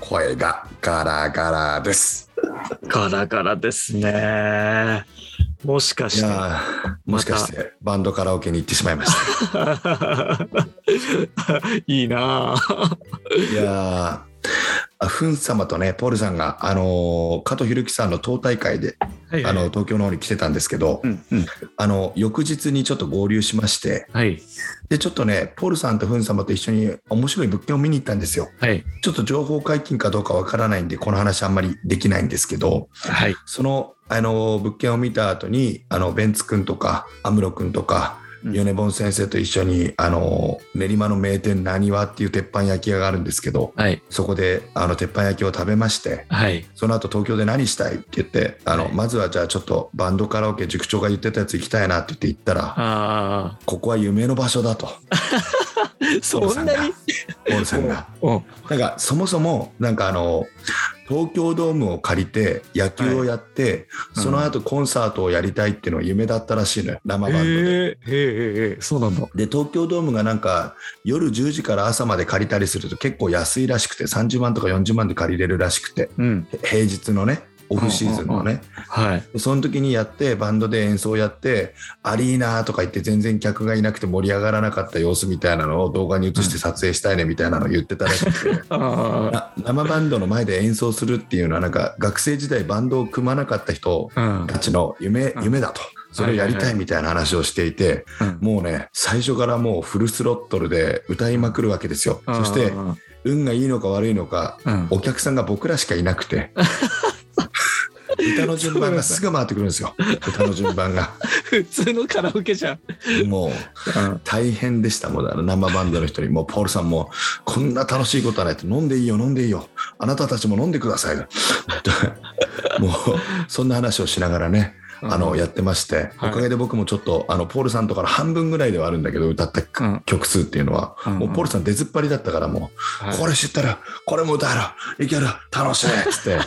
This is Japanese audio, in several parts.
声がガラガラです。ガラガラですね。もしかしてバンドカラオケに行ってしまいました。いいなあ。いやあ、フン様とねポールさんが加藤裕樹さんの党大会で、はい、東京の方に来てたんですけど、うんうん、翌日にちょっと合流しまして、はい、でちょっとねポールさんとフン様と一緒に面白い物件を見に行ったんですよ、はい、ちょっと情報解禁かどうかわからないんでこの話あんまりできないんですけど、はい、その、物件を見た後にベンツ君とかアムロ君とかヨネボン先生と一緒に練馬の名店なにわっていう鉄板焼き屋があるんですけど、はい、そこで鉄板焼きを食べまして、はい、その後東京で何したいって言ってはい、まずはじゃあちょっとバンドカラオケ塾長が言ってたやつ行きたいなって言って行ったら、あ、ここは夢の場所だと。そんなにポールさんがなんかそもそもなんか東京ドームを借りて野球をやって、はい、その後コンサートをやりたいっていうのが夢だったらしいのよ、生バンドで。そうなんだ。で東京ドームがなんか夜10時から朝まで借りたりすると結構安いらしくて30万とか40万で借りれるらしくて、うん、平日のねオフシーズンのね、はい、その時にやってバンドで演奏やってアリーナとか言って全然客がいなくて盛り上がらなかった様子みたいなのを動画に映して撮影したいねみたいなのを言ってたらしくて、生バンドの前で演奏するっていうのはなんか学生時代バンドを組まなかった人たちの夢だと、それをやりたいみたいな話をしていて、もうね最初からもうフルスロットルで歌いまくるわけですよ。そして運がいいのか悪いのか、お客さんが僕らしかいなくて歌の順番がすぐ回ってくるんですよ。歌の順番が普通のカラオケじゃん。もう大変でした。もう生バンドの人にもうポールさんもこんな楽しいことはないと、飲んでいいよ飲んでいいよ、あなたたちも飲んでください。もうそんな話をしながらねやってまして、はい、おかげで僕もちょっとポールさんとかの半分ぐらいではあるんだけど歌った曲数っていうのは、もうポールさん出ずっぱりだったからもう、はい、これ知ってる、これも歌える、いける、楽しいっつって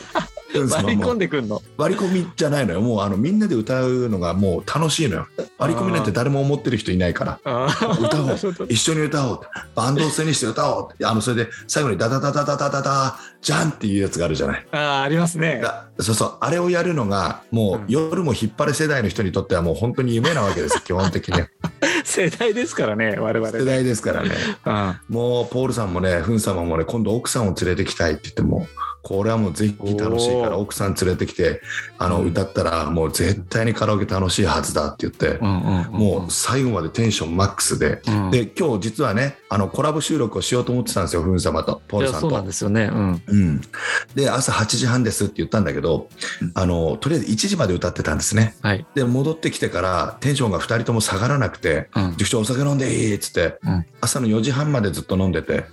割り込んでくんの。割り込みじゃないのよ、もうみんなで歌うのがもう楽しいのよ。割り込みなんて誰も思ってる人いないから、歌おう、一緒に歌おう、バンドを背にして歌おう、それで最後にダダダダダダダダジャンっていうやつがあるじゃない。ありますね。そうそう、あれをやるのがもう夜も引っ張れ世代の人にとってはもう本当に夢なわけです。基本的に世代ですからね、我々世代ですからね。もうポールさんもねフン様もね、今度奥さんを連れてきたいって言って、もこれはもうぜひ楽しいから奥さん連れてきて歌ったらもう絶対にカラオケ楽しいはずだって言って、もう最後までテンションマックスで、で今日実はねコラボ収録をしようと思ってたんですよ、フン様とポールさんと。そうなんですよね、うん、で朝8時半ですって言ったんだけど、とりあえず1時まで歌ってたんですね、はい、で戻ってきてからテンションが2人とも下がらなくて、塾長お酒飲んでいいっつって、朝の4時半までずっと飲んでて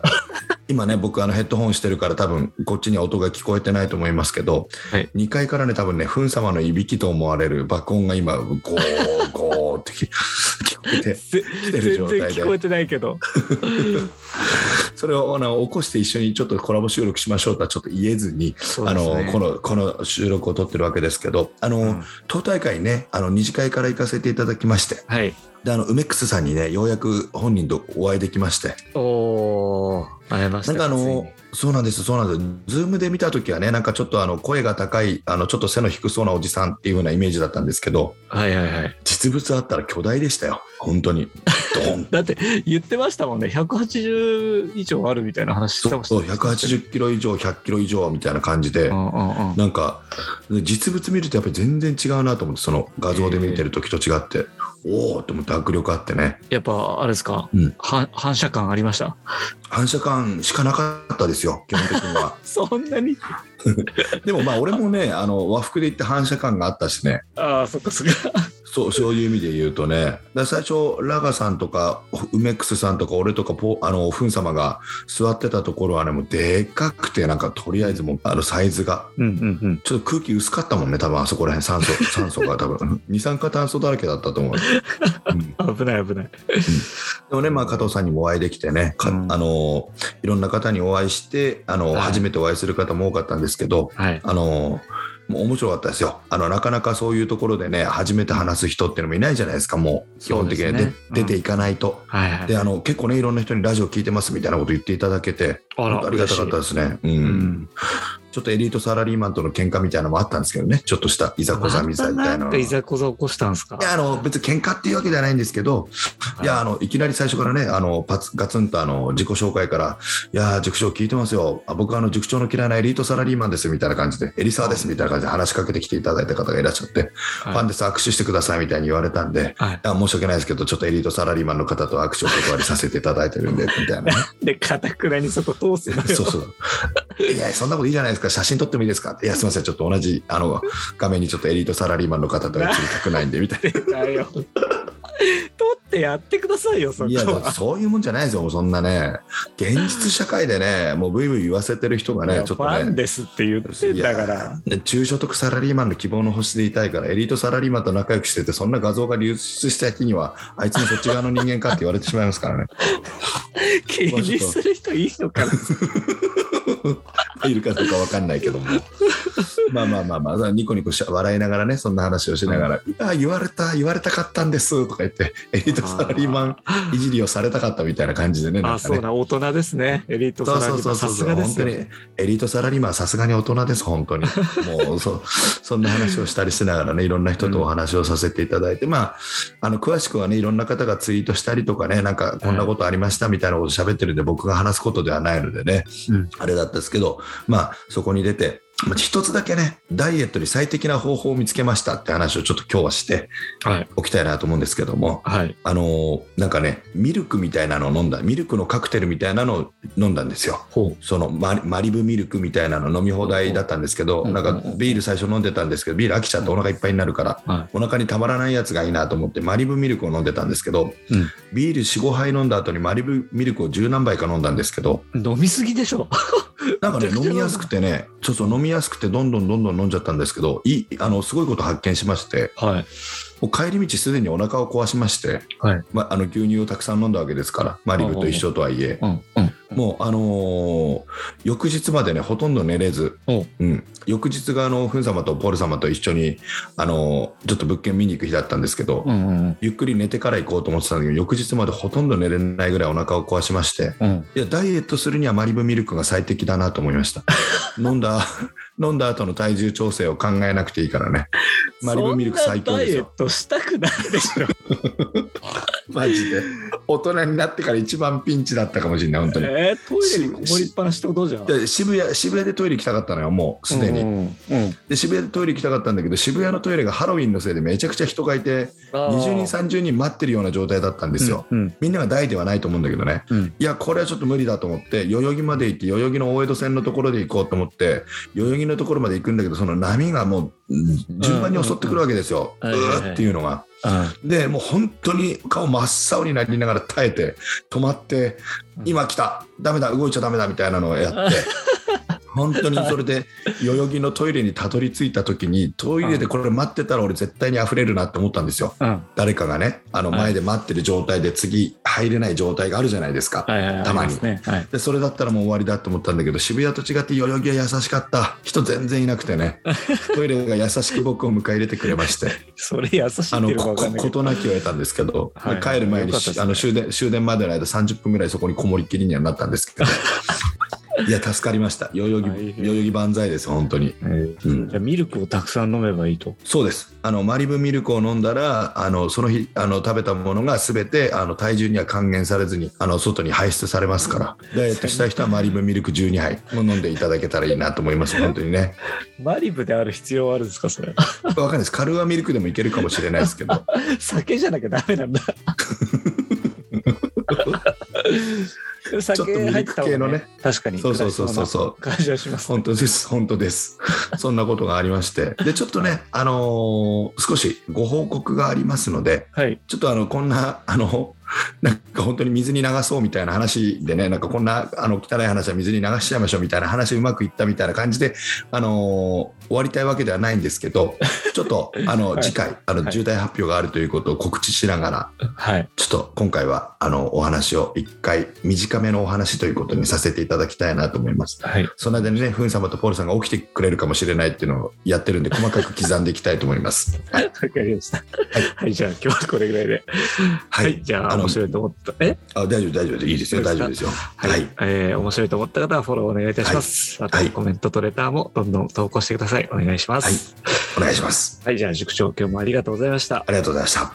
今ね僕ヘッドホンしてるから多分こっちに音が聞こえてないと思いますけど、はい、2階からね多分ねフン様のいびきと思われる爆音が今ゴーゴーって聞こえてきてる状態で全然聞こえてないけどそれを起こして一緒にちょっとコラボ収録しましょうとはちょっと言えずに、ね、この収録を撮ってるわけですけど、党大会ね二次会から行かせていただきまして、はい、で梅楠さんにねようやく本人とお会いできまして、おー会えました。なんかそうなんです、そうなんです。Zoom で見た時はねなんかちょっと声が高いちょっと背の低そうなおじさんっていう風なイメージだったんですけど、はいはいはい、実物あったら巨大でしたよ本当に。ドンだって言ってましたもんね、180以上あるみたいな話してました、ね、そう180キロ以上100キロ以上みたいな感じで、なんか実物見るとやっぱり全然違うなと思って、その画像で見てる時と違って、おーって思って迫力あってね。やっぱあれですか、反射感ありました？反射感しかなかったですよ基本的には。そんなにでもまあ俺もね和服で行って反射感があったしね。ああそっかそっか。そうそういう意味で言うとね、だ最初ラガさんとかウメックスさんとか俺とかフン様が座ってたところはねもうでかくてなんかとりあえずもうサイズが、うんうんうん、ちょっと空気薄かったもんね多分あそこら辺酸素が多分二酸化炭素だらけだったと思う。うん、危ない危ない。うん、でもねまあ加藤さんにもお会いできてね、うん、いろんな方にお会いしてはい、初めてお会いする方も多かったんですけど、はい、もう面白かったですよ。なかなかそういうところでね初めて話す人っていうのもいないじゃないですか。もう基本的に、ねうん、出ていかないと、はいはい、で結構ねいろんな人にラジオ聞いてますみたいなこと言っていただけて ありがたかったですね、うんうん、ちょっとエリートサラリーマンとの喧嘩みたいなのもあったんですけどね、ちょっとしたいざこざみたいなの。いざこざ起こしたんですか。いや別に喧嘩っていうわけではないんですけど、はい、いやいきなり最初からねガツンと自己紹介からいや塾長聞いてますよ、僕は塾長の嫌いなエリートサラリーマンですみたいな感じでエリサーですみたいな感じで話しかけてきていただいた方がいらっしゃって、はい、ファンです握手してくださいみたいに言われたんで、はい、申し訳ないですけどちょっとエリートサラリーマンの方と握手を断りさせていただいてるんでみたいな、ね、で堅くなにそこ通すのよ。そうそういやそんなこといいじゃないですか、写真撮ってもいいですか、いやすみませんちょっと同じ画面にちょっとエリートサラリーマンの方とは映りたくないんでみたいなやってくださいよ。そこは。いやだそういうもんじゃないですよ。そんなね現実社会でねもうブイブイ言わせてる人がねちょっとねファンですって言ってんだから中所得サラリーマンの希望の星でいたいからエリートサラリーマンと仲良くしててそんな画像が流出した日にはあいつもそっち側の人間かって言われてしまいますからね気にする人いいのかな。いるかどうか分かんないけどもまあまあまあまあニコニコ笑いながらねそんな話をしながら、うん、言われたかったんですとか言ってエリートサラリーマンいじりをされたかったみたいな感じで ね、あそうな大人ですねエリートサラリーマンさすがですよ。本当にエリートサラリーマンさすがに大人です本当にもう そんな話をしたりしながらねいろんな人とお話をさせていただいて、うん、まあ詳しくはねいろんな方がツイートしたりとかねなんかこんなことありましたみたいなことを喋ってるんで僕が話すことではないのでね、うん、あれだったですけど、まあ、そこに出て一つだけねダイエットに最適な方法を見つけましたって話をちょっと今日はしておきたいなと思うんですけども、はい、なんかねミルクみたいなのを飲んだミルクのカクテルみたいなのを飲んだんですよ。そのマリブミルクみたいなの飲み放題だったんですけどなんかビール最初飲んでたんですけどビール飽きちゃってお腹いっぱいになるから、はい、お腹にたまらないやつがいいなと思ってマリブミルクを飲んでたんですけど、うん、ビール 4,5 杯飲んだ後にマリブミルクを10何杯か飲んだんですけど飲みすぎでしょなんかね飲みやすくてねちょっと飲みやすくてどんどん飲んじゃったんですけどすごいこと発見しまして、はい、もう帰り道すでにお腹を壊しまして、はい牛乳をたくさん飲んだわけですからマリブと一緒とはいえ、もう翌日までねほとんど寝れず、うん、翌日がフン様とポール様と一緒にちょっと物件見に行く日だったんですけど、うんうんうん、ゆっくり寝てから行こうと思ってたんだけど翌日までほとんど寝れないぐらいお腹を壊しまして、うん、いやダイエットするにはマリブミルクが最適だなと思いました飲んだ後の体重調整を考えなくていいからねマリブミルク最強ですよ。そんなダイエットしたくないでしょマジで大人になってから一番ピンチだったかもしれない本当に、トイレにこもりっぱなしってことじゃん。渋谷でトイレ行きたかったのよもうすでに、うんうん、で渋谷でトイレ行きたかったんだけど渋谷のトイレがハロウィンのせいでめちゃくちゃ人がいて20人30人待ってるような状態だったんですよ、うんうん、みんなが大ではないと思うんだけどね、うん、いやこれはちょっと無理だと思って代々木まで行って代々木の大江戸線のところで行こうと思って代々木のところまで行くんだけどその波がもう順番に襲ってくるわけですよ、うんうんうん、っていうのが、うん、でもう本当に顔真っ青になりながら耐えて止まって今来たダメだ動いちゃダメだみたいなのをやって本当にそれで代々木のトイレにたどり着いた時にトイレでこれ待ってたら俺絶対に溢れるなって思ったんですよ、うん、誰かがね前で待ってる状態で次入れない状態があるじゃないですか、はい、たまに、はいはい、でそれだったらもう終わりだと思ったんだけど渋谷と違って代々木は優しかった。人全然いなくてねトイレが優しく僕を迎え入れてくれましてそれ優しいっていうのか分かんないけど事なきを得たんですけど、はいはい、帰る前に、ね、終電までの間30分ぐらいそこにこもりっきりにはなったんですけどいや助かりました。代々木万歳です本当に、うん、じゃあミルクをたくさん飲めばいいと。そうです、マリブミルクを飲んだらその日食べたものが全て体重には還元されずに外に排出されますから、ダイエットした人はマリブミルク12杯も飲んでいただけたらいいなと思います本当にねマリブである必要はあるんですかそれ分かんないです。カルアミルクでもいけるかもしれないですけど酒じゃなきゃダメなんだちょっとミルク系のね、確かにそう感じがします、ね、本当ですそんなことがありまして、でちょっとね、少しご報告がありますので、はい、ちょっとこんななんか本当に水に流そうみたいな話でね、なんかこんな汚い話は水に流しちゃいましょうみたいな話、うまくいったみたいな感じで、終わりたいわけではないんですけど、ちょっとはい、次回重大発表があるということを告知しながら、はい、ちょっと今回はお話を一回短めのお話ということにさせていただきたいなと思います、はい、その間にね、フン様とポールさんが起きてくれるかもしれないっていうのをやってるんで、細かく刻んでいきたいと思います、はい、わかりました、はいはい、じゃあ今日はこれぐらいで、はい、はい、じゃあ面白いと思った大丈夫ですいいですよ、大丈夫ですよ、はい、面白いと思った方はフォローお願いいたします、はい、あとコメントとレターもどんどん投稿してください、お願いします、はい、お願いしますはい、じゃあ塾長、今日もありがとうございました。ありがとうございました。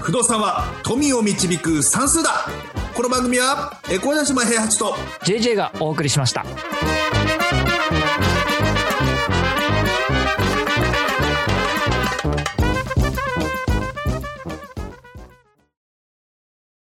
不動産は富を導く算数だ。この番組は小林島平八と JJ がお送りしました。